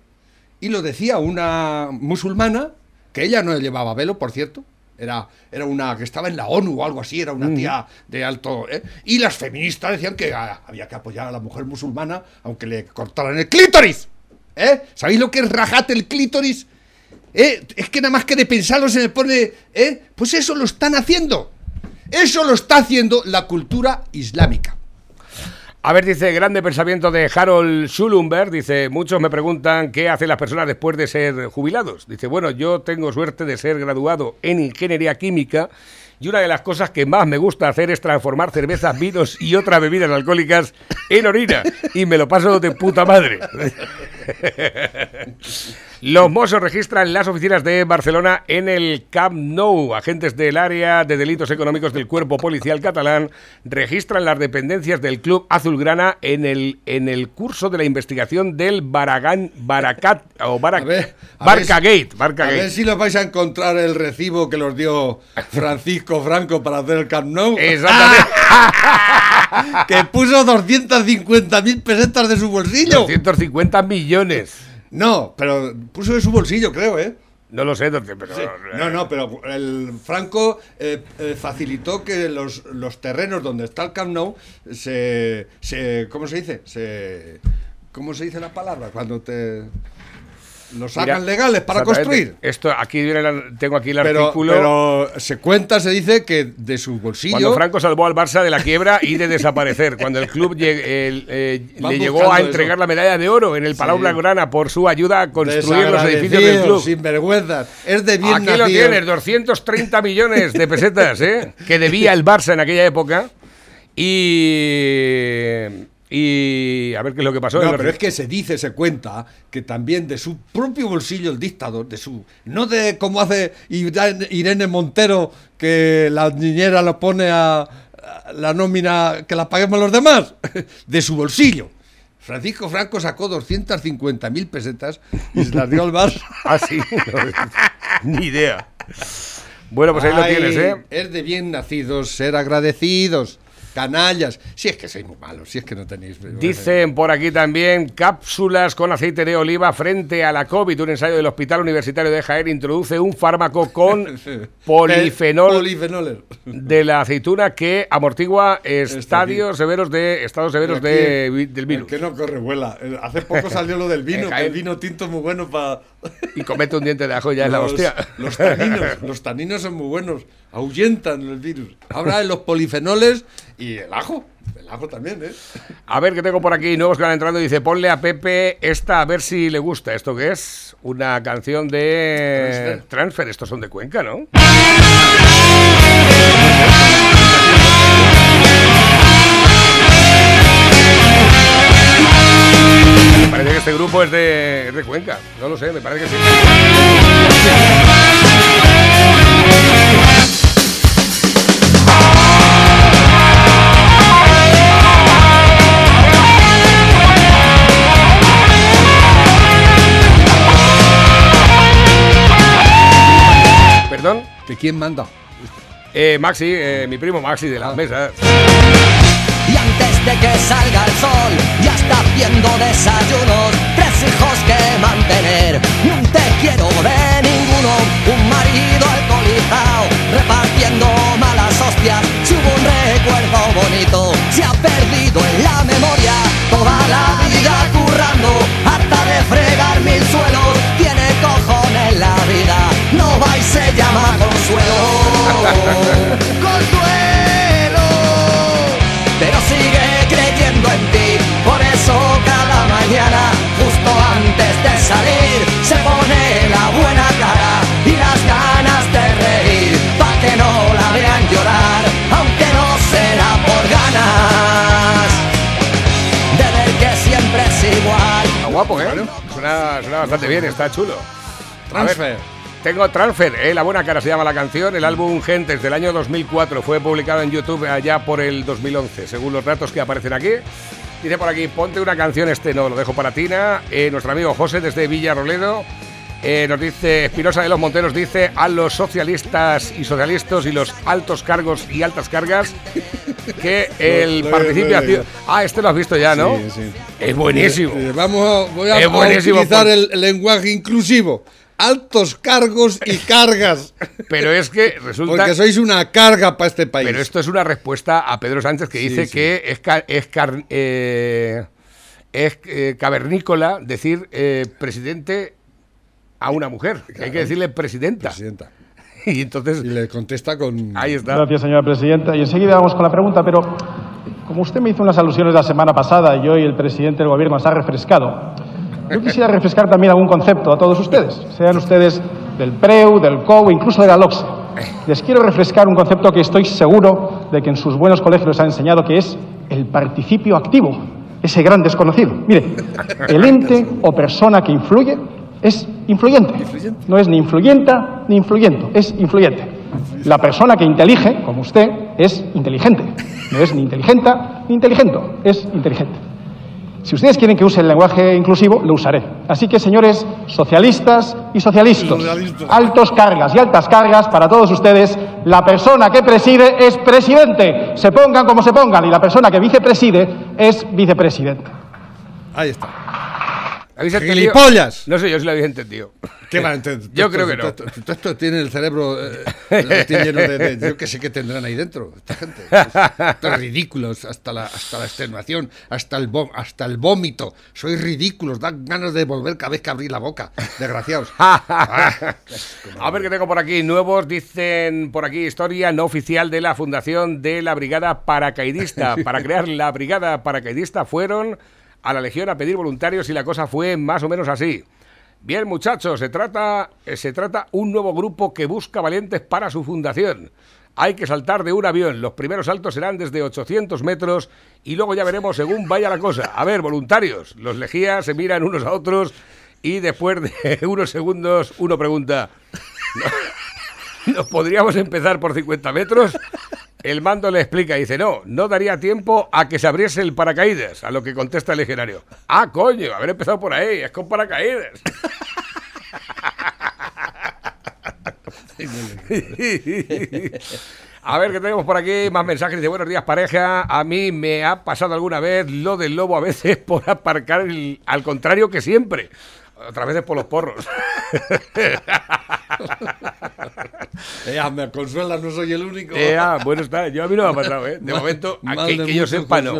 Y lo decía una musulmana, que ella no llevaba velo, por cierto. Era, era una que estaba en la ONU o algo así, era una tía de alto... ¿eh? Y las feministas decían que ah, había que apoyar a la mujer musulmana aunque le cortaran el clítoris. ¿eh? ¿Sabéis lo que es rajate el clítoris? ¿Eh? Es que nada más que de pensarlo se me pone... ¿eh? Pues eso lo están haciendo. Eso lo está haciendo la cultura islámica. A ver, dice, grande pensamiento de Harold Schulumberg, dice, muchos me preguntan qué hacen las personas después de ser jubilados. Dice, bueno, yo tengo suerte de ser graduado en Ingeniería Química y una de las cosas que más me gusta hacer es transformar cervezas, vinos y otras bebidas alcohólicas él orina y me lo paso de puta madre. Los Mossos registran las oficinas de Barcelona en el Camp Nou. Agentes del área de delitos económicos del cuerpo policial catalán registran las dependencias del club azulgrana en el en el curso de la investigación del Baragán Baracat o Barac, a ver, a Barcagate, Barcagate. A ver si lo vais a encontrar el recibo que los dio Francisco Franco para hacer el Camp Nou. Exactamente. Que puso doscientas cincuenta mil pesetas de su bolsillo. doscientos cincuenta millones. No, pero puso de su bolsillo, creo, ¿eh? No lo sé, pero... Sí. No, no, pero el Franco eh, eh, facilitó que los, los terrenos donde está el Camp Nou se, se... ¿Cómo se dice? Se... ¿Cómo se dice la palabra? Cuando te... Los sacan, mira, legales para construir. Esto aquí viene la, tengo aquí el pero, artículo. Pero se cuenta, se dice que de su bolsillo. Cuando Franco salvó al Barça de la quiebra y de desaparecer, cuando el club llegue, el, eh, le llegó a entregar eso. La medalla de oro en el Palau Blaugrana, sí, por su ayuda a construir los edificios del club. Sin vergüenza, es de bien. Aquí nacido. Lo tienes, doscientos treinta millones de pesetas, ¿eh? Que debía el Barça en aquella época y. Y a ver qué es lo que pasó. No, pero es que se dice, se cuenta, que también de su propio bolsillo el dictador, de su no de como hace Irene Montero, que la niñera la pone a la nómina que la paguemos los demás, de su bolsillo. Francisco Franco sacó doscientas cincuenta mil pesetas y se las dio al Barça. Ah, sí, no, ni idea. Bueno, pues ahí ay, lo tienes, ¿eh? Es de bien nacidos ser agradecidos. Canallas, si es que sois muy malos, si es que no tenéis... Dicen por aquí también, cápsulas con aceite de oliva frente a la COVID. Un ensayo del Hospital Universitario de Jaén introduce un fármaco con polifenol de la aceituna que amortigua estadios severos de, estados severos de, del virus. Que no corre, vuela. Hace poco salió lo del vino, que el vino tinto es muy bueno para... Y comete un diente de ajo ya es la hostia. Los taninos, los taninos son muy buenos, ahuyentan el virus. Ahora los polifenoles... Y el ajo, el ajo también, ¿eh? A ver, que tengo por aquí nuevos que van entrando. Dice, ponle a Pepe esta a ver si le gusta. ¿Esto qué es? Una canción de... Transfer. Transfer. Estos son de Cuenca, ¿no? Me parece que este grupo es de, es de Cuenca. No lo sé, me parece que sí. ¿De quién manda? Eh, Maxi, eh, mi primo Maxi de las ah. mesas. Y antes de que salga el sol, ya está haciendo desayunos. Tres hijos que mantener, ni un te quiero de ninguno. Un marido alcoholizado, repartiendo malas hostias. Si hubo un recuerdo bonito, se ha perdido en la memoria. Toda la vida currando, harta de fregar mil suelos. Tiene cojones la vida. No va y se llama Consuelo, Consuelo, pero sigue creyendo en ti. Por eso cada mañana, justo antes de salir, se pone la buena cara y las ganas de reír, pa' que no la vean llorar, aunque no será por ganas de ver que siempre es igual. Está guapo, ¿eh? Suena, suena bastante bien, está chulo. Transfer. Tengo Transfer, eh, la buena cara se llama la canción. El álbum Gentes del año dos mil cuatro fue publicado en YouTube allá por el dos mil once, según los datos que aparecen aquí. Dice por aquí, ponte una canción, este no, lo dejo para Tina. Eh, nuestro amigo José desde Villarroledo eh, nos dice, Espinosa de los Monteros dice, a los socialistas y socialistas y los altos cargos y altas cargas, que el participio... Ah, este lo has visto ya, ¿no? Sí, sí. Es buenísimo. Eh, eh, vamos a, voy a, a utilizar por... el lenguaje inclusivo. Altos cargos y cargas. Pero es que resulta... Porque sois una carga para este país. Pero esto es una respuesta a Pedro Sánchez, que sí, dice sí. que es, ca- es, car- eh, es eh, cavernícola decir eh, presidente a una mujer. Claro. Que hay que decirle presidenta. Presidenta. Y entonces... Y le contesta con... Ahí está. Gracias, señora presidenta. Y enseguida vamos con la pregunta, pero como usted me hizo unas alusiones la semana pasada y hoy el presidente del gobierno nos ha refrescado... Yo quisiera refrescar también algún concepto a todos ustedes, sean ustedes del P R E U, del C O U, incluso de la LOCSE. Les quiero refrescar un concepto que estoy seguro de que en sus buenos colegios les ha enseñado, que es el participio activo. ese gran desconocido. Mire, el ente o persona que influye es influyente. No es ni influyenta ni influyente, es influyente. La persona que intelige, como usted, es inteligente. No es ni inteligenta ni inteligente, es inteligente. Si ustedes quieren que use el lenguaje inclusivo, lo usaré. Así que, señores socialistas y socialistas, altos cargas y altas cargas para todos ustedes, la persona que preside es presidente, se pongan como se pongan, y la persona que vicepreside es vicepresidente. Ahí está. ¡Gilipollas! No sé yo si lo habéis entendido. ¿Qué mal entendido? Yo creo que no. Esto tiene el cerebro lleno de... Yo que sé qué tendrán ahí dentro, esta gente. Están ridículos hasta la extenuación, hasta el vómito. Sois ridículos, dan ganas de volver cada vez que abrir la boca. Desgraciados. A ver qué tengo por aquí. Nuevos, dicen por aquí, historia no oficial de la fundación de la Brigada Paracaidista. Para crear la Brigada Paracaidista fueron a la Legión a pedir voluntarios y la cosa fue más o menos así. Bien, muchachos, se trata, se trata un nuevo grupo que busca valientes para su fundación. Hay que saltar de un avión. Los primeros saltos serán desde ochocientos metros y luego ya veremos según vaya la cosa. A ver, voluntarios. Los lejías se miran unos a otros y después de unos segundos uno pregunta: ¿nos podríamos empezar por cincuenta metros? El mando le explica y dice: no, no daría tiempo a que se abriese el paracaídas. A lo que contesta el legionario: ah, coño, haber empezado por ahí, es con paracaídas. A ver qué tenemos por aquí, más mensajes de buenos días, pareja. A mí me ha pasado alguna vez lo del lobo a veces por aparcar el, al contrario que siempre. Otras veces por los porros. Ea, me consuela, no soy el único. Ea, bueno está, yo a mí no me ha pasado, ¿eh? De mal, momento, aquí que yo sepa no.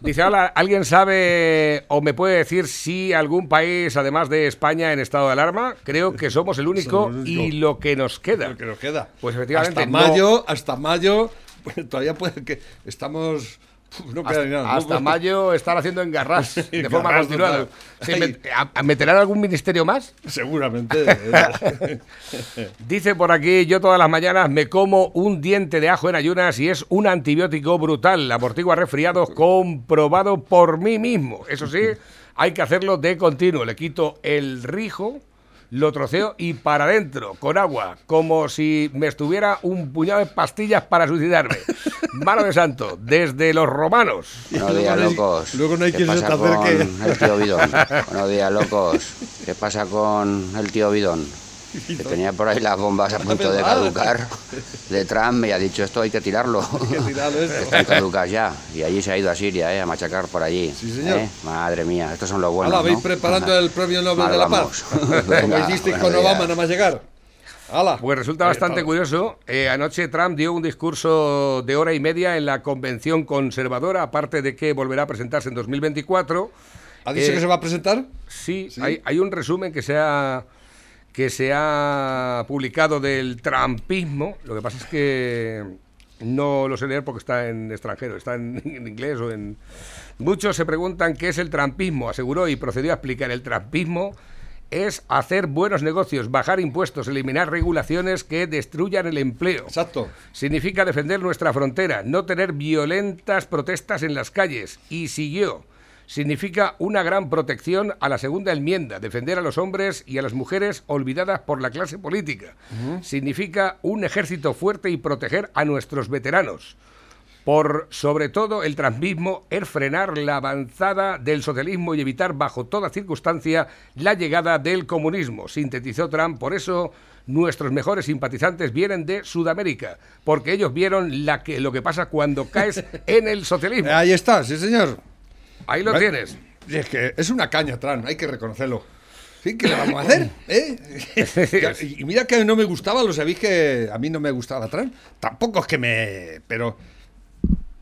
Dice, hola, ¿alguien sabe o me puede decir si algún país, además de España, en estado de alarma? Creo que somos el único y lo que nos queda. Lo que nos queda. Pues efectivamente. Hasta mayo, no... hasta mayo, pues, todavía puede que estamos... No hasta nada, hasta no, mayo estar haciendo engarras de engarras forma continuada. Met, ¿Meterán algún ministerio más? Seguramente. Dice por aquí, yo todas las mañanas me como un diente de ajo en ayunas y es un antibiótico brutal. Amortigua resfriados, comprobado por mí mismo. Eso sí, hay que hacerlo de continuo. Le quito el rijo, lo troceo y para adentro, con agua, como si me estuviera un puñado de pastillas para suicidarme. Mano de santo, desde los romanos. Buenos días, locos. Luego no hay quien se te acerque. El tío Bidón. Buenos días, locos. ¿Qué pasa con el tío Bidón? Que tenía por ahí las bombas a punto de caducar. De Trump me ha dicho, esto hay que tirarlo. Hay que tirarlo eso. Están caducas ya. Y allí se ha ido a Siria, ¿eh? A machacar por allí. Sí, señor. ¿Eh? Madre mía, estos son los buenos. Ahora vais, ¿no?, preparando el premio Nobel Mal, de la Paz. Como hicisteis con Obama, nada más llegar. Ala. Pues resulta bastante curioso. Eh, anoche Trump dio un discurso de hora y media en la convención conservadora, aparte de que volverá a presentarse en dos mil veinticuatro. ¿Ha dicho eh, que se va a presentar? Sí, sí. Hay, hay un resumen que se, ha, que se ha publicado del trumpismo. Lo que pasa es que no lo sé leer porque está en extranjero, está en, en inglés o en... Muchos se preguntan qué es el trumpismo, aseguró, y procedió a explicar el trumpismo. Es hacer buenos negocios, bajar impuestos, eliminar regulaciones que destruyan el empleo. Exacto. Significa defender nuestra frontera, no tener violentas protestas en las calles. Y siguió. Significa una gran protección a la segunda enmienda, defender a los hombres y a las mujeres olvidadas por la clase política. Uh-huh. Significa un ejército fuerte y proteger a nuestros veteranos. Por sobre todo el trumpismo es frenar la avanzada del socialismo y evitar bajo toda circunstancia la llegada del comunismo, sintetizó Trump. Por eso nuestros mejores simpatizantes vienen de Sudamérica, porque ellos vieron la que, lo que pasa cuando caes en el socialismo. Ahí está, sí señor. Ahí lo tienes. Es que es una caña, Trump, hay que reconocerlo. Sí, ¿qué le vamos a hacer? ¿Eh? Y mira que no me gustaba, lo sabéis que a mí no me gustaba Trump. Tampoco es que me... pero...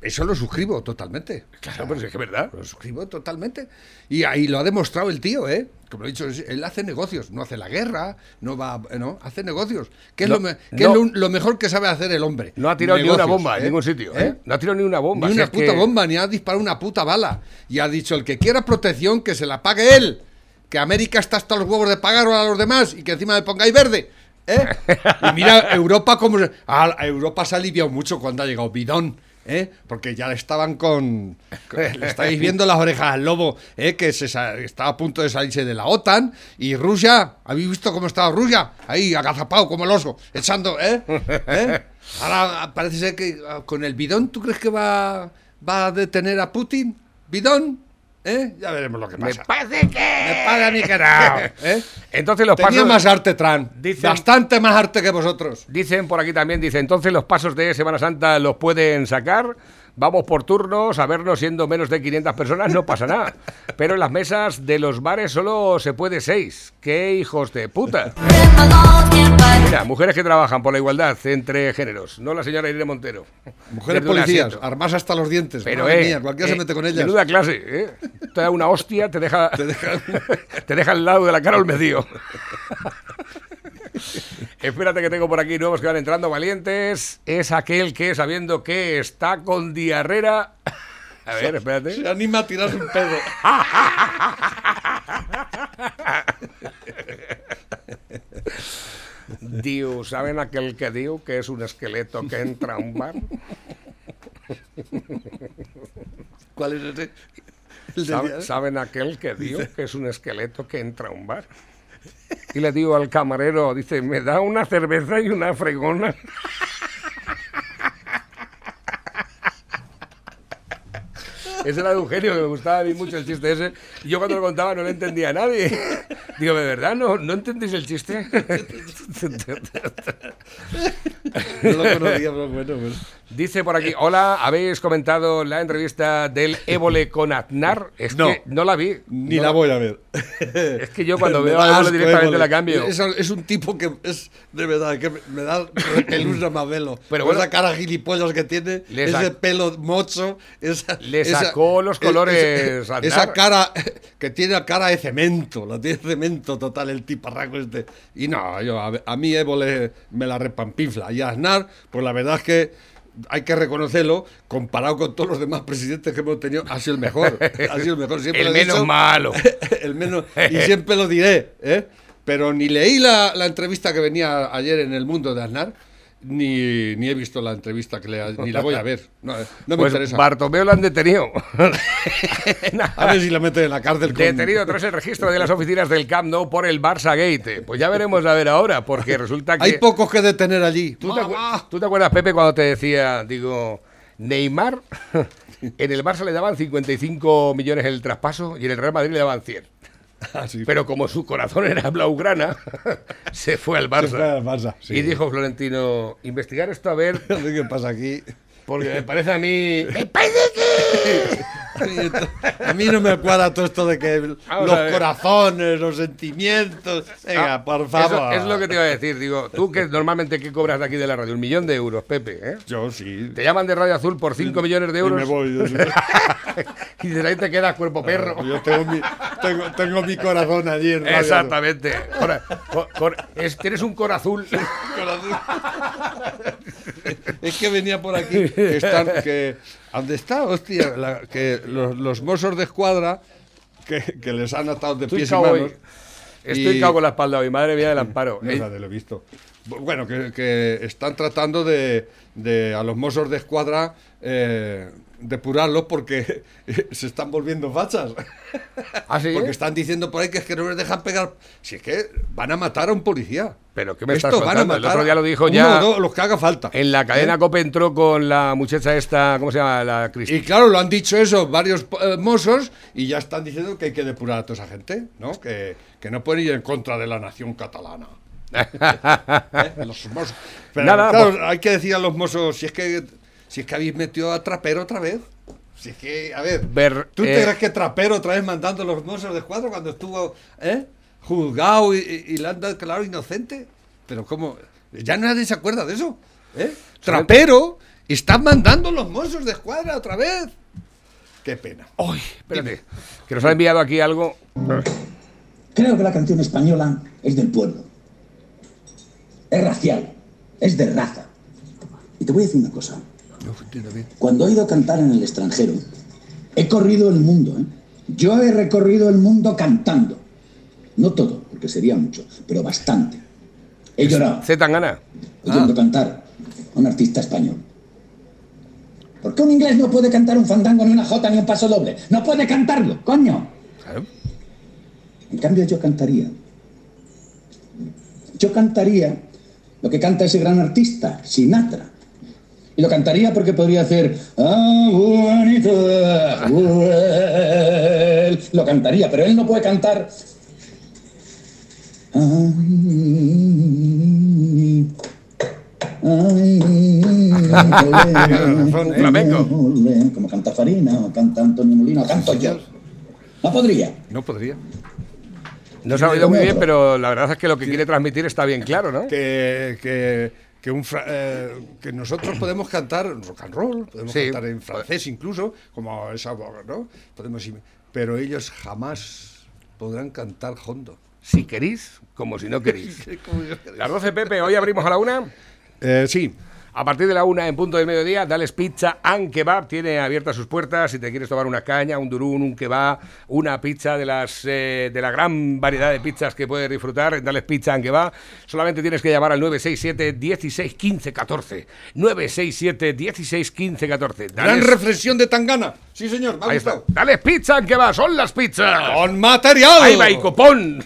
eso lo suscribo totalmente. Claro, pero es que es verdad. Lo suscribo totalmente. Y ahí lo ha demostrado el tío, ¿eh? Como lo he dicho, él hace negocios. No hace la guerra, no va... no, hace negocios. Que no, es, lo, me, que no. es lo, lo mejor que sabe hacer el hombre. No ha tirado negocios, ni una bomba, ¿eh?, en ningún sitio, ¿eh? ¿Eh? No ha tirado ni una bomba. Ni una puta que... bomba, ni ha disparado una puta bala. Y ha dicho, el que quiera protección, que se la pague él. Que América está hasta los huevos de pagar a los demás y que encima le pongáis verde. ¿Eh? Y mira, Europa como... ah, Europa se ha aliviado mucho cuando ha llegado Bidón. ¿eh? Porque ya estaban con... Le estáis viendo las orejas al lobo, ¿eh? Que se estaba a punto de salirse de la OTAN. Y Rusia, ¿habéis visto cómo estaba Rusia? Ahí, agazapado como el oso, echando, ¿eh? ¿Eh? Ahora parece ser que con el bidón, ¿tú crees que va, va a detener a Putin? ¿Bidón? ¿Eh? Ya veremos lo que pasa. Me parece que... Me paga ni que no. ¿Eh? Entonces los Tenía pasos... más arte, Tran. Dicen... Bastante más arte que vosotros. Dicen por aquí también, dice, entonces los pasos de Semana Santa los pueden sacar. Vamos por turnos, a vernos siendo menos de quinientas personas, no pasa nada. Pero en las mesas de los bares solo se puede seis. ¡Qué hijos de puta! Mira, mujeres que trabajan por la igualdad entre géneros. No la señora Irene Montero. Mujeres policías, armas hasta los dientes. Pero, Madre eh, mía, cualquiera eh, se mete con ellas. Menuda clase, ¿eh? Te da una hostia, te deja, te, deja... te deja al lado de la cara al medio. Espérate que tengo por aquí nuevos que van entrando valientes. Es aquel que, sabiendo que está con diarrea... A ver, espérate. Se anima a tirarse un pedo. Diu, ¿saben aquel que diu que es un esqueleto que entra a un bar? ¿Cuál es ese? ¿Saben, ¿saben aquel que diu que es un esqueleto que entra a un bar? Y le digo al camarero, dice, me da una cerveza y una fregona. Ese era de un genio, que me gustaba a mí mucho el chiste ese. Yo cuando lo contaba no lo entendía a nadie. Digo, ¿de verdad no, no entendéis el chiste? No lo conocía, pero bueno, bueno. Dice por aquí, hola, habéis comentado la entrevista del Évole con Aznar. Es no, que no la vi. Ni no la voy a ver. Es que yo cuando me veo a directamente Évole. La cambio. Es, es un tipo que es de verdad, que me da pelusa más velo. Pero bueno, esa cara gilipollas que tiene, ese pelo mocho, esa... esa sacó los colores. Esa, esa cara que tiene la cara de cemento, la tiene cemento total el tiparraco este. Y no, yo a, a mí Évole me la repampifla. Y a Aznar, pues la verdad es que hay que reconocerlo, comparado con todos los demás presidentes que hemos tenido, ha sido el mejor. Ha sido el mejor. Siempre el menos dicho, malo. El menos, y siempre lo diré, ¿eh? Pero ni leí la, la entrevista que venía ayer en el Mundo de Aznar. Ni, ni he visto la entrevista que le, ni la voy a ver. No, no me pues interesa. Bartomeu lo han detenido. A ver si la meten en la cárcel. Con... Detenido tras el registro de las oficinas del Camp Nou por el Barça Gate. Pues ya veremos a ver ahora, porque resulta que... Hay pocos que detener allí. ¿Tú te, ¿Tú te acuerdas, Pepe, cuando te decía, digo, Neymar? En el Barça le daban cincuenta y cinco millones el traspaso y en el Real Madrid le daban cien. Ah, sí. Pero como su corazón era blaugrana, se fue al Barça. Se fue al Barça, sí. Y dijo Florentino, investigar esto a ver... ¿Qué pasa aquí? Porque me parece a mí... ¡Me parece que... A mí no me cuadra todo esto de que Vamos los corazones, los sentimientos... Venga, ah, por favor. Eso es lo que te iba a decir. Digo, tú que normalmente ¿qué cobras de aquí de la radio? Un millón de euros, Pepe, ¿eh? Yo sí. Te llaman de Radio Azul por cinco sí, millones de euros. Y me voy. Yo sí. Y de ahí te quedas cuerpo perro. No, yo tengo mi, tengo, tengo mi corazón allí en Radio. Exactamente. Ahora, cor, cor, es, tienes un corazón. Es que venía por aquí... Que están, que, ¿dónde está? Hostia, la, que los, los Mossos d'Esquadra que, que les han atado de Estoy pies y manos. Hoy. Estoy y... cago en la espalda hoy, madre mía del amparo. No, ¿eh? Lo he visto. Bueno, que, que están tratando de, de a los Mossos d'Esquadra eh, depurarlos porque se están volviendo fachas. ¿Ah, sí? Porque están diciendo por ahí que es que no les dejan pegar. Si es que van a matar a un policía. Pero ¿qué me Esto estás contando? El otro día lo dijo ya. No, los que haga falta. En la cadena ¿Eh? Cope entró con la muchacha esta, ¿cómo se llama? La Cristina. Y claro, lo han dicho eso varios eh, mozos y ya están diciendo que hay que depurar a toda esa gente, ¿no? Que, que no pueden ir en contra de la nación catalana. ¿Eh? Los mozos. Pero Nada, claro, pues... hay que decir a los mozos, si es que si es que habéis metido a Trapero otra vez. Si es que, a ver, Ver ¿tú eh... te crees que Trapero otra vez mandando a los Mossos d'Esquadra cuando estuvo, ¿eh? Juzgado y, y, y le han dado claro inocente? Pero ¿cómo? Ya nadie se acuerda de eso, ¿eh? Trapero están mandando los Mossos d'Esquadra otra vez. Qué pena. Uy, espérate, que nos ha enviado aquí algo. Creo que la canción española es del pueblo. Es racial, es de raza. Y te voy a decir una cosa. Cuando he ido a cantar en el extranjero, he corrido el mundo, ¿eh? Yo he recorrido el mundo cantando. No todo, porque sería mucho, pero bastante. He llorado. ¿Se tan gana? Oyendo ah. cantar a un artista español. Porque qué un inglés no puede cantar un fandango, ni una jota, ni un paso doble? ¡No puede cantarlo, coño! Claro. En cambio yo cantaría. Yo cantaría lo que canta ese gran artista, Sinatra. Y lo cantaría porque podría hacer... Lo cantaría, pero él no puede cantar... Como canta Farina, o canta Antonio Molina, o canto yo. No podría. No podría. No se ha oído muy bien, pero la verdad es que lo que quiere transmitir está bien claro, ¿no? Que, que, que, un fra eh, que nosotros podemos cantar rock and roll, podemos sí, cantar en francés incluso, como esa boga, ¿no? Podemos ir, pero ellos jamás podrán cantar hondo. Si queréis, como si no queréis. Las doce, Pepe, ¿hoy abrimos a la una? Eh, sí. A partir de la una en punto del mediodía, Dales Pizza and Kebab tiene abiertas sus puertas. Si te quieres tomar una caña, un durún, un kebab, una pizza de las eh, de la gran variedad de pizzas que puedes disfrutar en Dales Pizza and Kebab, solamente tienes que llamar al nueve seis siete, dieciséis, quince, catorce. nueve seis siete, dieciséis, quince, catorce. Dales... Gran reflexión de Tangana. Sí, señor. Me ha gustado. Dales Pizza and Kebab. Son las pizzas. Con material. Ahí va y copón.